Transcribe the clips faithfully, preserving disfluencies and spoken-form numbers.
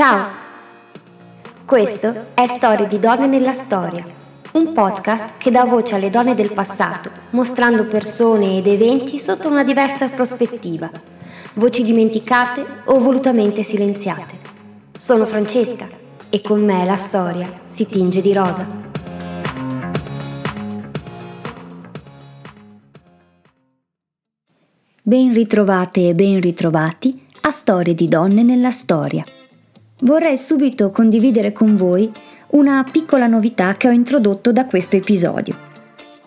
Ciao! Questo è Storie di donne nella storia, un podcast che dà voce alle donne del passato, mostrando persone ed eventi sotto una diversa prospettiva, voci dimenticate o volutamente silenziate. Sono Francesca e con me la storia si tinge di rosa. Ben ritrovate e ben ritrovati a Storie di donne nella storia. Vorrei subito condividere con voi una piccola novità che ho introdotto da questo episodio.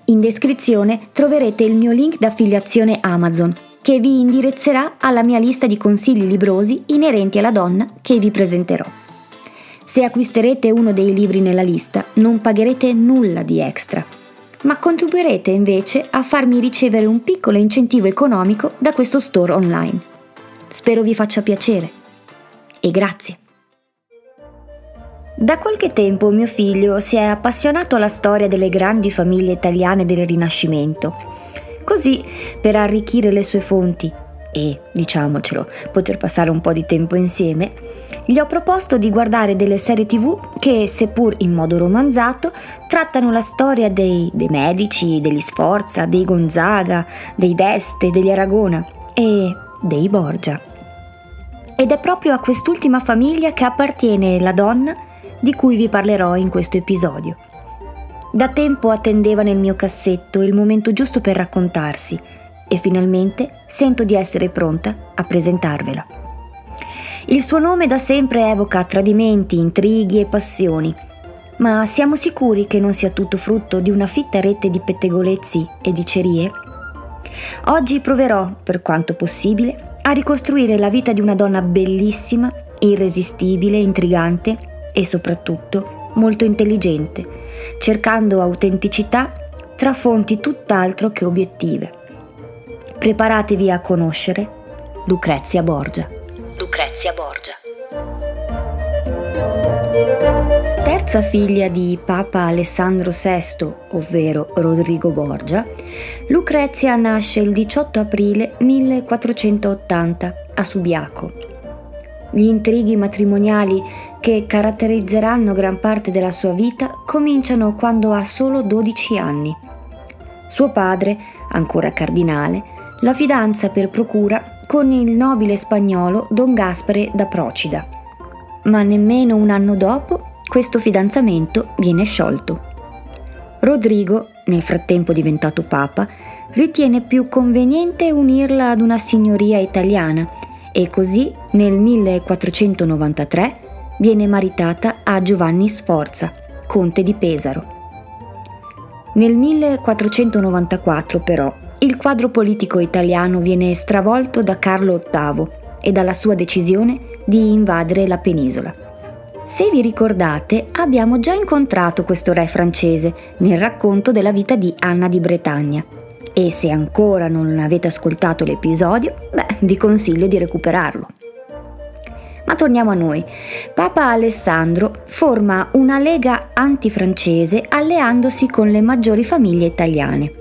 In descrizione troverete il mio link d'affiliazione Amazon, che vi indirizzerà alla mia lista di consigli librosi inerenti alla donna che vi presenterò. Se acquisterete uno dei libri nella lista, non pagherete nulla di extra, ma contribuirete invece a farmi ricevere un piccolo incentivo economico da questo store online. Spero vi faccia piacere. E grazie! Da qualche tempo mio figlio si è appassionato alla storia delle grandi famiglie italiane del Rinascimento. Così, per arricchire le sue fonti e, diciamocelo, poter passare un po' di tempo insieme, gli ho proposto di guardare delle serie tivù che, seppur in modo romanzato, trattano la storia dei, dei Medici, degli Sforza, dei Gonzaga, dei d'Este, degli Aragona e dei Borgia. Ed è proprio a quest'ultima famiglia che appartiene la donna di cui vi parlerò in questo episodio. Da tempo attendeva nel mio cassetto il momento giusto per raccontarsi e finalmente sento di essere pronta a presentarvela. Il suo nome da sempre evoca tradimenti, intrighi e passioni, ma siamo sicuri che non sia tutto frutto di una fitta rete di pettegolezzi e dicerie? Oggi proverò, per quanto possibile, a ricostruire la vita di una donna bellissima, irresistibile, intrigante e soprattutto molto intelligente, cercando autenticità tra fonti tutt'altro che obiettive. Preparatevi a conoscere Lucrezia Borgia. Lucrezia Borgia. Terza figlia di Papa Alessandro sesto, ovvero Rodrigo Borgia, Lucrezia nasce il diciotto aprile millequattrocentottanta a Subiaco. Gli intrighi matrimoniali che caratterizzeranno gran parte della sua vita cominciano quando ha solo dodici anni. Suo padre, ancora cardinale, la fidanza per procura con il nobile spagnolo Don Gaspare da Procida. Ma nemmeno un anno dopo questo fidanzamento viene sciolto. Rodrigo, nel frattempo diventato papa, ritiene più conveniente unirla ad una signoria italiana e così nel millequattrocentonovantatré viene maritata a Giovanni Sforza, conte di Pesaro. Nel millequattrocentonovantaquattro, però, il quadro politico italiano viene stravolto da Carlo ottavo e dalla sua decisione di invadere la penisola. Se vi ricordate, abbiamo già incontrato questo re francese nel racconto della vita di Anna di Bretagna. E se ancora non avete ascoltato l'episodio, beh, vi consiglio di recuperarlo. Ma torniamo a noi. Papa Alessandro forma una lega antifrancese alleandosi con le maggiori famiglie italiane.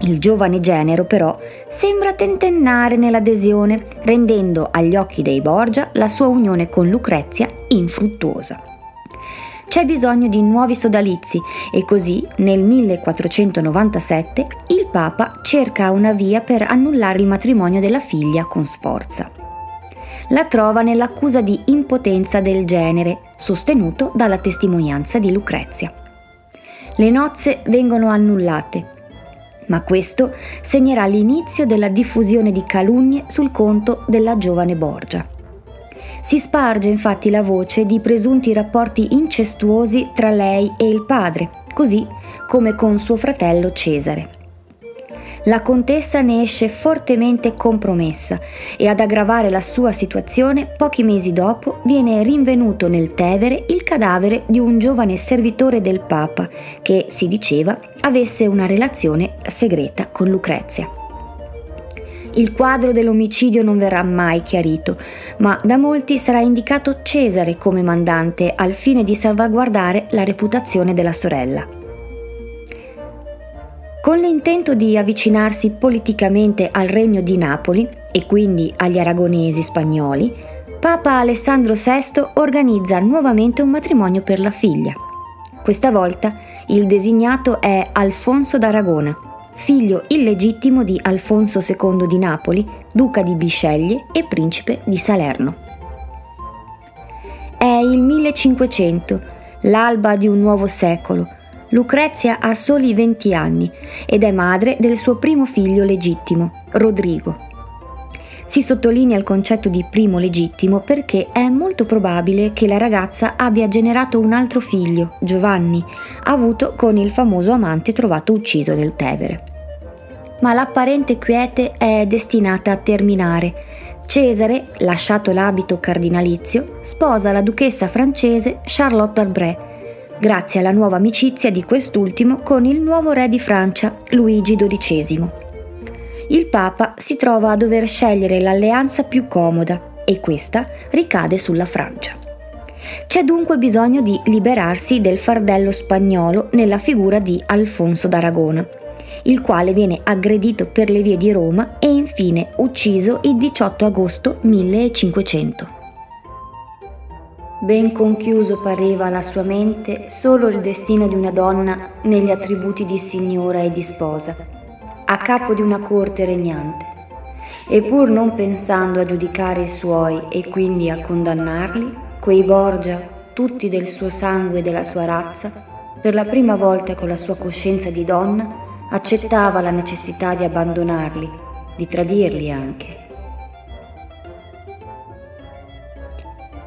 Il giovane genero, però, sembra tentennare nell'adesione, rendendo agli occhi dei Borgia la sua unione con Lucrezia infruttuosa. C'è bisogno di nuovi sodalizi e così nel millequattrocentonovantasette il Papa cerca una via per annullare il matrimonio della figlia con Sforza. La trova nell'accusa di impotenza del genere, sostenuto dalla testimonianza di Lucrezia. Le nozze vengono annullate, ma questo segnerà l'inizio della diffusione di calunnie sul conto della giovane Borgia. Si sparge infatti la voce di presunti rapporti incestuosi tra lei e il padre, così come con suo fratello Cesare. La contessa ne esce fortemente compromessa e ad aggravare la sua situazione pochi mesi dopo viene rinvenuto nel Tevere il cadavere di un giovane servitore del Papa che, si diceva, avesse una relazione segreta con Lucrezia. Il quadro dell'omicidio non verrà mai chiarito, ma da molti sarà indicato Cesare come mandante al fine di salvaguardare la reputazione della sorella. Con l'intento di avvicinarsi politicamente al regno di Napoli e quindi agli aragonesi spagnoli, Papa Alessandro sesto organizza nuovamente un matrimonio per la figlia. Questa volta il designato è Alfonso d'Aragona, figlio illegittimo di Alfonso secondo di Napoli, duca di Bisceglie e principe di Salerno. È il millecinquecento, l'alba di un nuovo secolo. Lucrezia ha soli venti anni ed è madre del suo primo figlio legittimo, Rodrigo. Si sottolinea il concetto di primo legittimo perché è molto probabile che la ragazza abbia generato un altro figlio, Giovanni, avuto con il famoso amante trovato ucciso nel Tevere. Ma l'apparente quiete è destinata a terminare. Cesare, lasciato l'abito cardinalizio, sposa la duchessa francese Charlotte d'Albret, grazie alla nuova amicizia di quest'ultimo con il nuovo re di Francia, Luigi dodicesimo. Il Papa si trova a dover scegliere l'alleanza più comoda e questa ricade sulla Francia. C'è dunque bisogno di liberarsi del fardello spagnolo nella figura di Alfonso d'Aragona, il quale viene aggredito per le vie di Roma e infine ucciso il diciotto agosto millecinquecento. Ben conchiuso pareva alla sua mente solo il destino di una donna negli attributi di signora e di sposa, a capo di una corte regnante, e pur non pensando a giudicare i suoi e quindi a condannarli, quei Borgia, tutti del suo sangue e della sua razza, per la prima volta con la sua coscienza di donna, accettava la necessità di abbandonarli, di tradirli anche.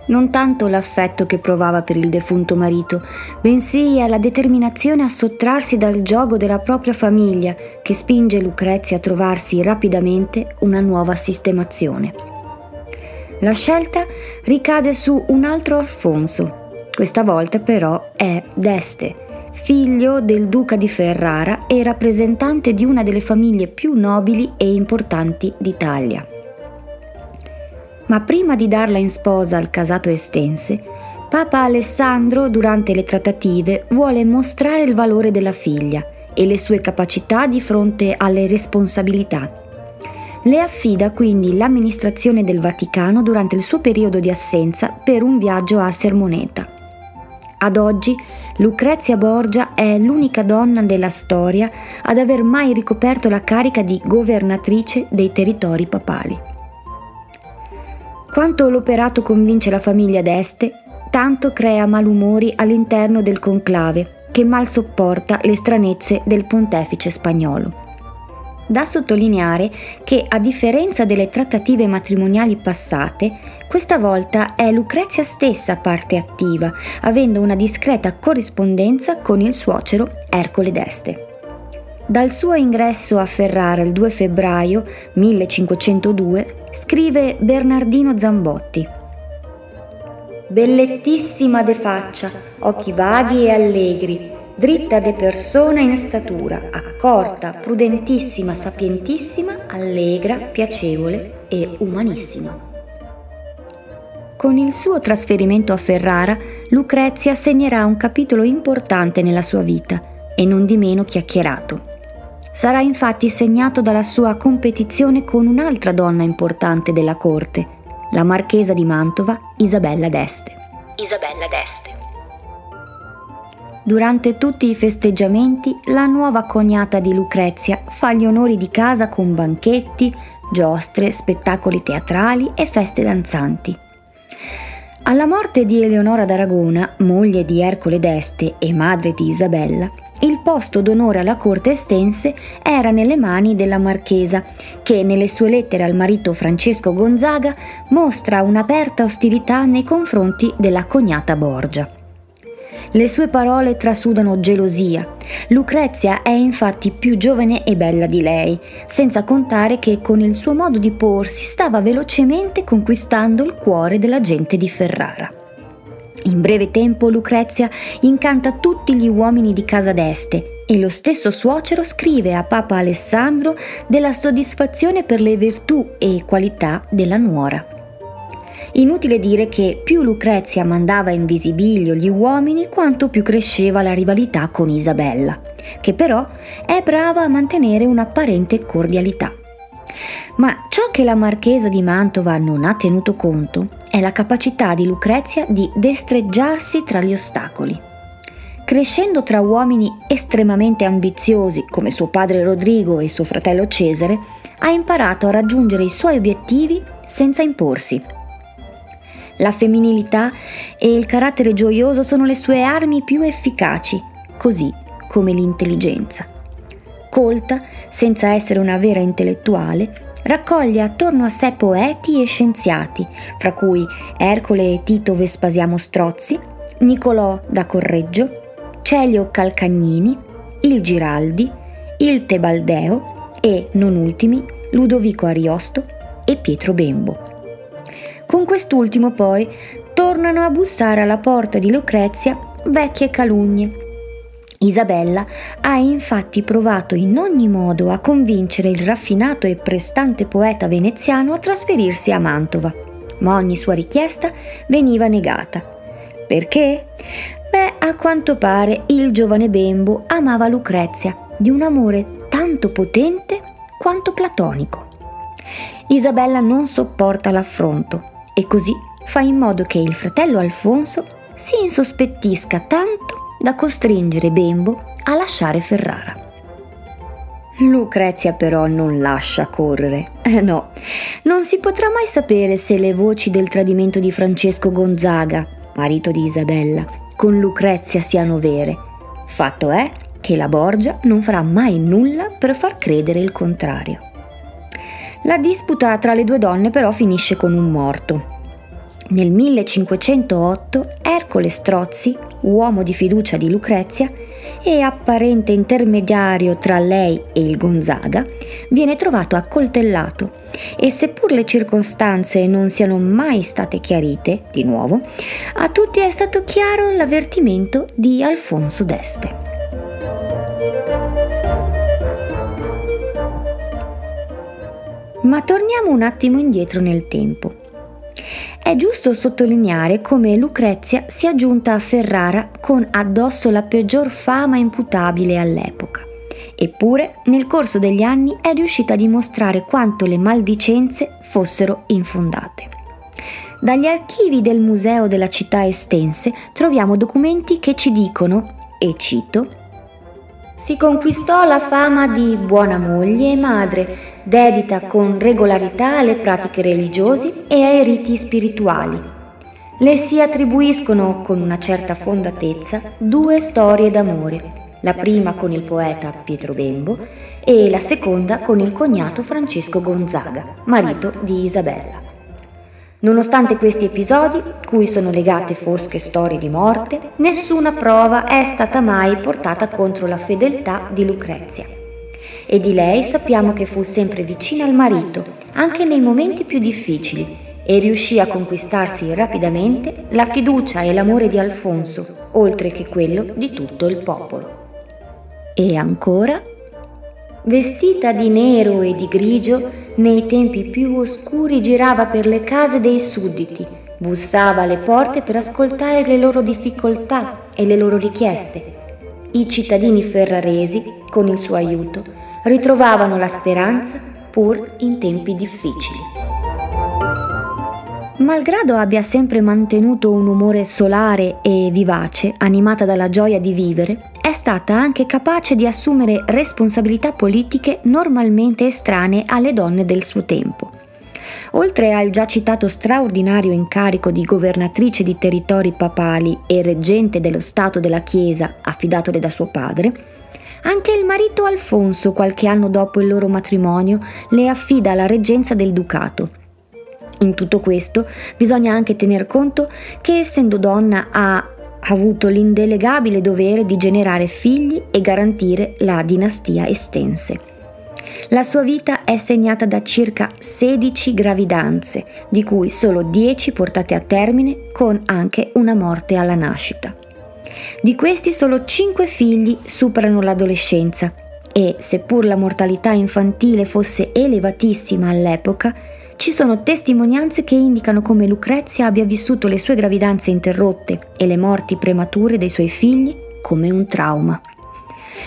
Non tanto l'affetto che provava per il defunto marito, bensì alla determinazione a sottrarsi dal giogo della propria famiglia che spinge Lucrezia a trovarsi rapidamente una nuova sistemazione. La scelta ricade su un altro Alfonso, questa volta però è d'Este, figlio del duca di Ferrara e rappresentante di una delle famiglie più nobili e importanti d'Italia. Ma prima di darla in sposa al casato estense, Papa Alessandro durante le trattative vuole mostrare il valore della figlia e le sue capacità di fronte alle responsabilità. Le affida quindi l'amministrazione del Vaticano durante il suo periodo di assenza per un viaggio a Sermoneta. Ad oggi Lucrezia Borgia è l'unica donna della storia ad aver mai ricoperto la carica di governatrice dei territori papali. Quanto l'operato convince la famiglia d'Este, tanto crea malumori all'interno del conclave, che mal sopporta le stranezze del pontefice spagnolo. Da sottolineare che, a differenza delle trattative matrimoniali passate, questa volta è Lucrezia stessa parte attiva, avendo una discreta corrispondenza con il suocero Ercole d'Este. Dal suo ingresso a Ferrara il due febbraio millecinquecentodue scrive Bernardino Zambotti: «Bellettissima de faccia, occhi vaghi e allegri, dritta de persona in statura, accorta, prudentissima, sapientissima, allegra, piacevole e umanissima». Con il suo trasferimento a Ferrara, Lucrezia segnerà un capitolo importante nella sua vita e non di meno chiacchierato. Sarà infatti segnato dalla sua competizione con un'altra donna importante della corte, la marchesa di Mantova, Isabella d'Este. Isabella d'Este. Durante tutti i festeggiamenti, la nuova cognata di Lucrezia fa gli onori di casa con banchetti, giostre, spettacoli teatrali e feste danzanti. Alla morte di Eleonora d'Aragona, moglie di Ercole d'Este e madre di Isabella, il posto d'onore alla corte estense era nelle mani della marchesa, che nelle sue lettere al marito Francesco Gonzaga mostra un'aperta ostilità nei confronti della cognata Borgia. Le sue parole trasudano gelosia. Lucrezia è infatti più giovane e bella di lei, senza contare che con il suo modo di porsi stava velocemente conquistando il cuore della gente di Ferrara. In breve tempo Lucrezia incanta tutti gli uomini di casa d'Este e lo stesso suocero scrive a Papa Alessandro della soddisfazione per le virtù e qualità della nuora. Inutile dire che più Lucrezia mandava in visibilio gli uomini, quanto più cresceva la rivalità con Isabella, che però è brava a mantenere un'apparente cordialità. Ma ciò che la marchesa di Mantova non ha tenuto conto è la capacità di Lucrezia di destreggiarsi tra gli ostacoli. Crescendo tra uomini estremamente ambiziosi come suo padre Rodrigo e suo fratello Cesare, ha imparato a raggiungere i suoi obiettivi senza imporsi. La femminilità e il carattere gioioso sono le sue armi più efficaci, così come l'intelligenza. Colta, senza essere una vera intellettuale, raccoglie attorno a sé poeti e scienziati, fra cui Ercole e Tito Vespasiano Strozzi, Niccolò da Correggio, Celio Calcagnini, il Giraldi, il Tebaldeo e, non ultimi, Ludovico Ariosto e Pietro Bembo. Con quest'ultimo poi tornano a bussare alla porta di Lucrezia vecchie calunnie. Isabella ha infatti provato in ogni modo a convincere il raffinato e prestante poeta veneziano a trasferirsi a Mantova, ma ogni sua richiesta veniva negata. Perché? Beh, a quanto pare il giovane Bembo amava Lucrezia di un amore tanto potente quanto platonico. Isabella non sopporta l'affronto e così fa in modo che il fratello Alfonso si insospettisca tanto da costringere Bembo a lasciare Ferrara. Lucrezia però non lascia correre. Eh no, non si potrà mai sapere se le voci del tradimento di Francesco Gonzaga, marito di Isabella, con Lucrezia siano vere. Fatto è che la Borgia non farà mai nulla per far credere il contrario. La disputa tra le due donne però finisce con un morto. Nel millecinquecentootto Ercole Strozzi, uomo di fiducia di Lucrezia e apparente intermediario tra lei e il Gonzaga, viene trovato accoltellato e, seppur le circostanze non siano mai state chiarite, di nuovo, a tutti è stato chiaro l'avvertimento di Alfonso d'Este. Ma torniamo un attimo indietro nel tempo. È giusto sottolineare come Lucrezia sia giunta a Ferrara con addosso la peggior fama imputabile all'epoca. Eppure, nel corso degli anni è riuscita a dimostrare quanto le maldicenze fossero infondate. Dagli archivi del museo della città estense troviamo documenti che ci dicono, e cito: «Si conquistò la fama di buona moglie e madre, dedita con regolarità alle pratiche religiose e ai riti spirituali. Le si attribuiscono, con una certa fondatezza, due storie d'amore, la prima con il poeta Pietro Bembo e la seconda con il cognato Francesco Gonzaga, marito di Isabella. Nonostante questi episodi, cui sono legate fosche storie di morte, nessuna prova è stata mai portata contro la fedeltà di Lucrezia. E di lei sappiamo che fu sempre vicina al marito, anche nei momenti più difficili, e riuscì a conquistarsi rapidamente la fiducia e l'amore di Alfonso, oltre che quello di tutto il popolo». E ancora: «Vestita di nero e di grigio, nei tempi più oscuri girava per le case dei sudditi, bussava alle porte per ascoltare le loro difficoltà e le loro richieste. I cittadini ferraresi, con il suo aiuto, ritrovavano la speranza pur in tempi difficili». Malgrado abbia sempre mantenuto un umore solare e vivace, animata dalla gioia di vivere, è stata anche capace di assumere responsabilità politiche normalmente estranee alle donne del suo tempo. Oltre al già citato straordinario incarico di governatrice di territori papali e reggente dello Stato della Chiesa affidatole da suo padre, anche il marito Alfonso, qualche anno dopo il loro matrimonio, le affida la reggenza del ducato. In tutto questo bisogna anche tener conto che, essendo donna, ha ha avuto l'indelegabile dovere di generare figli e garantire la dinastia estense. La sua vita è segnata da circa sedici gravidanze, di cui solo dieci portate a termine, con anche una morte alla nascita. Di questi solo cinque figli superano l'adolescenza e, seppur la mortalità infantile fosse elevatissima all'epoca, ci sono testimonianze che indicano come Lucrezia abbia vissuto le sue gravidanze interrotte e le morti premature dei suoi figli come un trauma.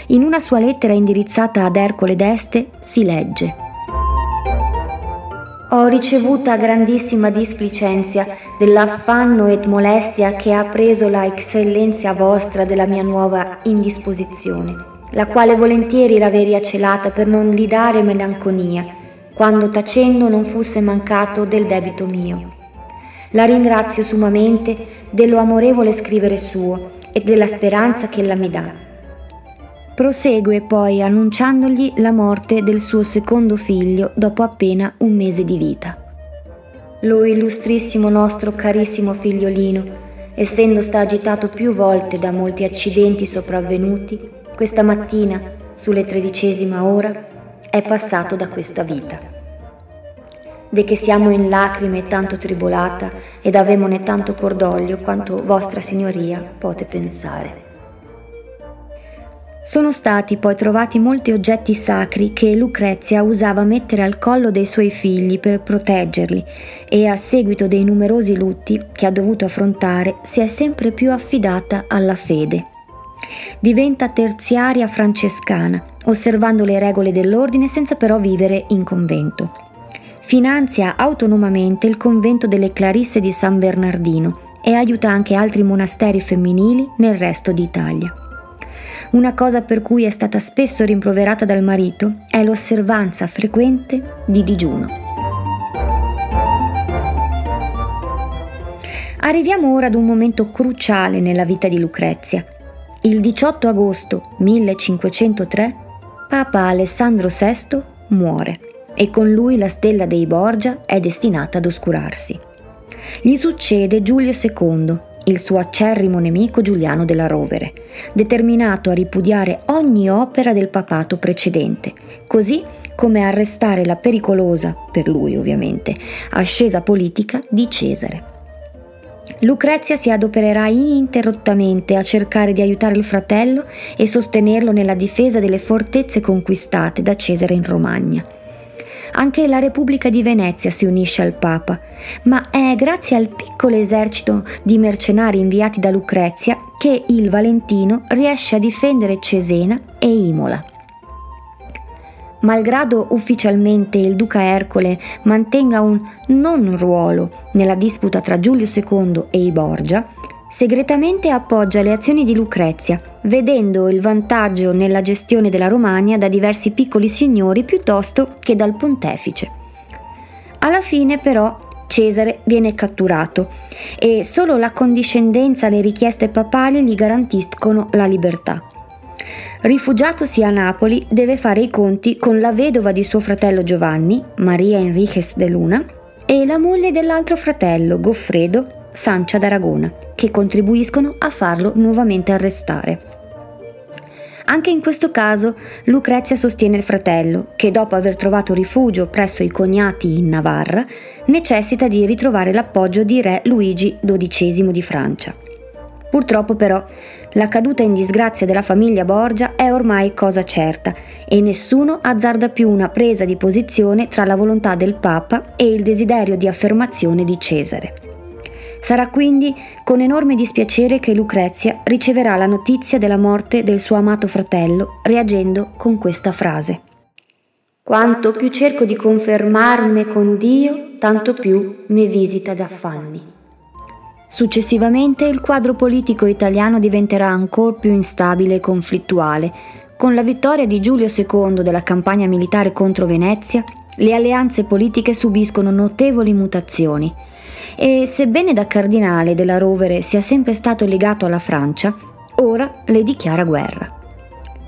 In una sua lettera indirizzata ad Ercole d'Este si legge: ho ricevuta grandissima displicenza dell'affanno et molestia che ha preso la eccellenza vostra della mia nuova indisposizione, la quale volentieri l'averia celata per non li dare melanconia, quando tacendo non fusse mancato del debito mio. La ringrazio sumamente dello amorevole scrivere suo e della speranza che ella mi dà. Prosegue poi annunciandogli la morte del suo secondo figlio dopo appena un mese di vita. Lo illustrissimo nostro carissimo figliolino, essendo sta agitato più volte da molti accidenti sopravvenuti, questa mattina, sulle tredicesima ora, è passato da questa vita. De che siamo in lacrime tanto tribolata ed avemone tanto cordoglio quanto vostra signoria pote pensare. Sono stati poi trovati molti oggetti sacri che Lucrezia usava mettere al collo dei suoi figli per proteggerli e a seguito dei numerosi lutti che ha dovuto affrontare si è sempre più affidata alla fede. Diventa terziaria francescana, osservando le regole dell'ordine senza però vivere in convento. Finanzia autonomamente il convento delle Clarisse di San Bernardino e aiuta anche altri monasteri femminili nel resto d'Italia. Una cosa per cui è stata spesso rimproverata dal marito è l'osservanza frequente di digiuno. Arriviamo ora ad un momento cruciale nella vita di Lucrezia. Il diciotto agosto millecinquecentotre, Papa Alessandro sesto muore e con lui la stella dei Borgia è destinata ad oscurarsi. Gli succede Giulio secondo, il suo acerrimo nemico Giuliano della Rovere, determinato a ripudiare ogni opera del papato precedente, così come a arrestare la pericolosa, per lui ovviamente, ascesa politica di Cesare. Lucrezia si adopererà ininterrottamente a cercare di aiutare il fratello e sostenerlo nella difesa delle fortezze conquistate da Cesare in Romagna. Anche la Repubblica di Venezia si unisce al Papa, ma è grazie al piccolo esercito di mercenari inviati da Lucrezia che il Valentino riesce a difendere Cesena e Imola. Malgrado ufficialmente il duca Ercole mantenga un non ruolo nella disputa tra Giulio secondo e i Borgia, segretamente appoggia le azioni di Lucrezia, vedendo il vantaggio nella gestione della Romagna da diversi piccoli signori piuttosto che dal pontefice. Alla fine però Cesare viene catturato e solo la condiscendenza alle richieste papali gli garantiscono la libertà. Rifugiatosi a Napoli, deve fare i conti con la vedova di suo fratello Giovanni, Maria Enriques de Luna, e la moglie dell'altro fratello, Goffredo, Sancia d'Aragona, che contribuiscono a farlo nuovamente arrestare. Anche in questo caso Lucrezia sostiene il fratello, che dopo aver trovato rifugio presso i cognati in Navarra, necessita di ritrovare l'appoggio di re Luigi dodicesimo di Francia. Purtroppo però la caduta in disgrazia della famiglia Borgia è ormai cosa certa e nessuno azzarda più una presa di posizione tra la volontà del Papa e il desiderio di affermazione di Cesare. Sarà quindi con enorme dispiacere che Lucrezia riceverà la notizia della morte del suo amato fratello, reagendo con questa frase: «Quanto più cerco di confermarmi con Dio, tanto più mi visita d'affanni». Successivamente il quadro politico italiano diventerà ancor più instabile e conflittuale. Con la vittoria di Giulio secondo della campagna militare contro Venezia, le alleanze politiche subiscono notevoli mutazioni. E sebbene da cardinale della Rovere sia sempre stato legato alla Francia, ora le dichiara guerra.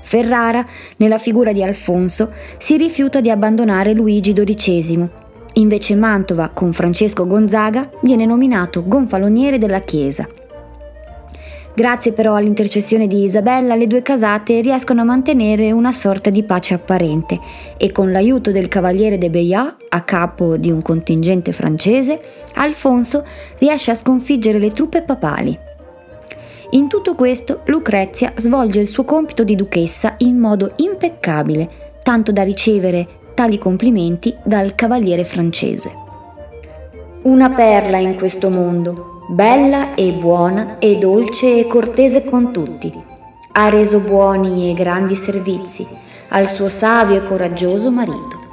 Ferrara, nella figura di Alfonso, si rifiuta di abbandonare Luigi dodicesimo. Invece Mantova, con Francesco Gonzaga, viene nominato gonfaloniere della Chiesa. Grazie però all'intercessione di Isabella, le due casate riescono a mantenere una sorta di pace apparente e con l'aiuto del cavaliere de Béat, a capo di un contingente francese, Alfonso riesce a sconfiggere le truppe papali. In tutto questo, Lucrezia svolge il suo compito di duchessa in modo impeccabile, tanto da ricevere tali complimenti dal cavaliere francese. Una perla in questo mondo, bella e buona e dolce e cortese con tutti, ha reso buoni e grandi servizi al suo savio e coraggioso marito.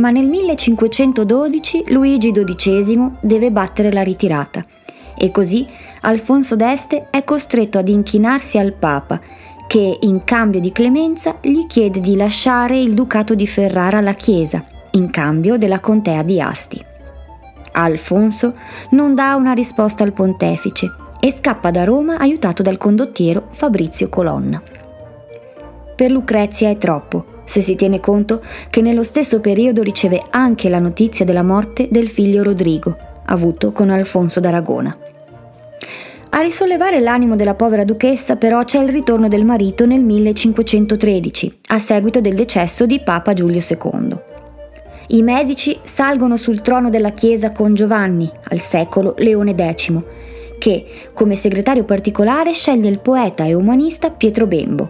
ma nel millecinquecentododici Luigi dodicesimo deve battere la ritirata e così Alfonso d'Este è costretto ad inchinarsi al Papa, che in cambio di clemenza gli chiede di lasciare il ducato di Ferrara alla Chiesa, in cambio della contea di Asti. Alfonso non dà una risposta al pontefice e scappa da Roma aiutato dal condottiero Fabrizio Colonna. Per Lucrezia è troppo, se si tiene conto che nello stesso periodo riceve anche la notizia della morte del figlio Rodrigo, avuto con Alfonso d'Aragona. A risollevare l'animo della povera duchessa però c'è il ritorno del marito nel millecinquecentotredici, a seguito del decesso di Papa Giulio secondo. I medici salgono sul trono della Chiesa con Giovanni, al secolo Leone X, che come segretario particolare sceglie il poeta e umanista Pietro Bembo,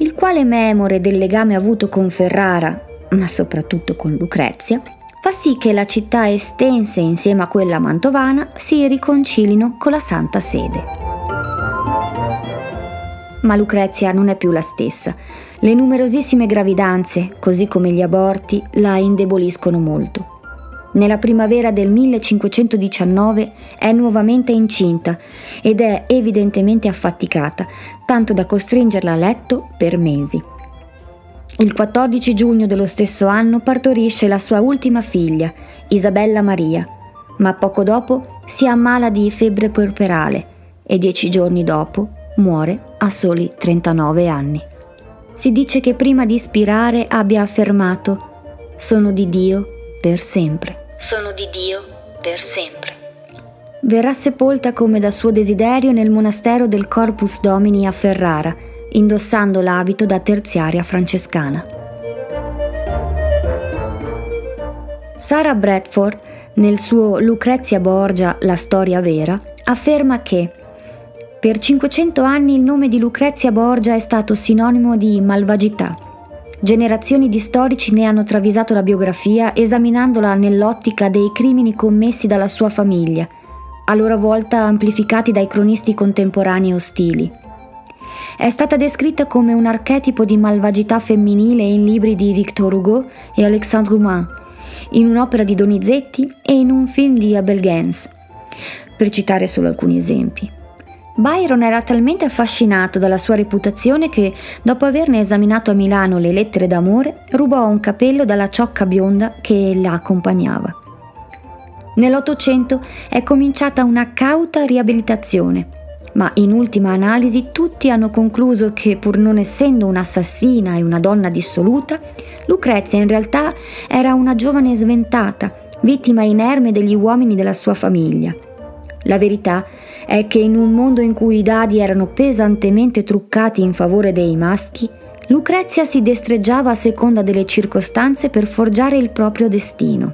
il quale, memore del legame avuto con Ferrara, ma soprattutto con Lucrezia, fa sì che la città estense insieme a quella mantovana si riconcilino con la Santa Sede. Ma Lucrezia non è più la stessa. Le numerosissime gravidanze, così come gli aborti, la indeboliscono molto. Nella primavera del millecinquecentodiciannove è nuovamente incinta ed è evidentemente affaticata, tanto da costringerla a letto per mesi. Il quattordici giugno dello stesso anno partorisce la sua ultima figlia, Isabella Maria, ma poco dopo si ammala di febbre puerperale e dieci giorni dopo muore a soli trentanove anni. Si dice che prima di spirare abbia affermato: «Sono di Dio per sempre». Sono di Dio per sempre. Verrà sepolta come da suo desiderio nel monastero del Corpus Domini a Ferrara, indossando l'abito da terziaria francescana. Sarah Bradford, nel suo Lucrezia Borgia, la storia vera, afferma che per cinquecento anni il nome di Lucrezia Borgia è stato sinonimo di malvagità. Generazioni di storici ne hanno travisato la biografia esaminandola nell'ottica dei crimini commessi dalla sua famiglia, a loro volta amplificati dai cronisti contemporanei ostili. È stata descritta come un archetipo di malvagità femminile in libri di Victor Hugo e Alexandre Dumas, in un'opera di Donizetti e in un film di Abel Gance, per citare solo alcuni esempi. Byron era talmente affascinato dalla sua reputazione che, dopo averne esaminato a Milano le lettere d'amore, rubò un capello dalla ciocca bionda che la accompagnava. Nell'Ottocento è cominciata una cauta riabilitazione, ma in ultima analisi tutti hanno concluso che, pur non essendo un'assassina e una donna dissoluta, Lucrezia in realtà era una giovane sventata, vittima inerme degli uomini della sua famiglia. La verità è che in un mondo in cui i dadi erano pesantemente truccati in favore dei maschi, Lucrezia si destreggiava a seconda delle circostanze per forgiare il proprio destino.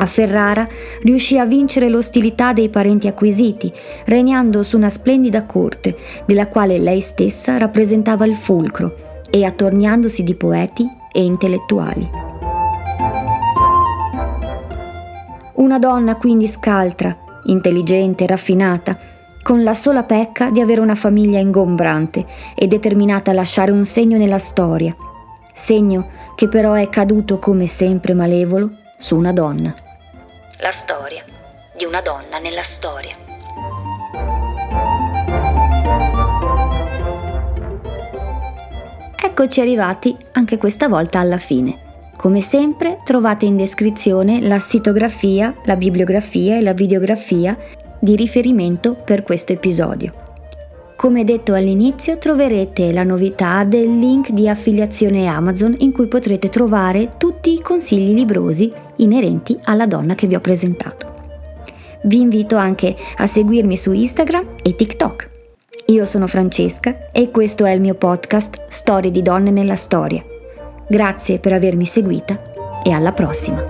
A Ferrara riuscì a vincere l'ostilità dei parenti acquisiti, regnando su una splendida corte, della quale lei stessa rappresentava il fulcro, e attorniandosi di poeti e intellettuali. Una donna quindi scaltra, intelligente, raffinata, con la sola pecca di avere una famiglia ingombrante e determinata a lasciare un segno nella storia, segno che però è caduto come sempre malevolo su una donna. La storia di una donna nella storia. Eccoci arrivati anche questa volta alla fine. Come sempre trovate in descrizione la sitografia, la bibliografia e la videografia di riferimento per questo episodio. Come detto all'inizio, troverete la novità del link di affiliazione Amazon in cui potrete trovare tutti i consigli librosi inerenti alla donna che vi ho presentato. Vi invito anche a seguirmi su Instagram e TikTok. Io sono Francesca e questo è il mio podcast Storie di donne nella storia. Grazie per avermi seguita e alla prossima!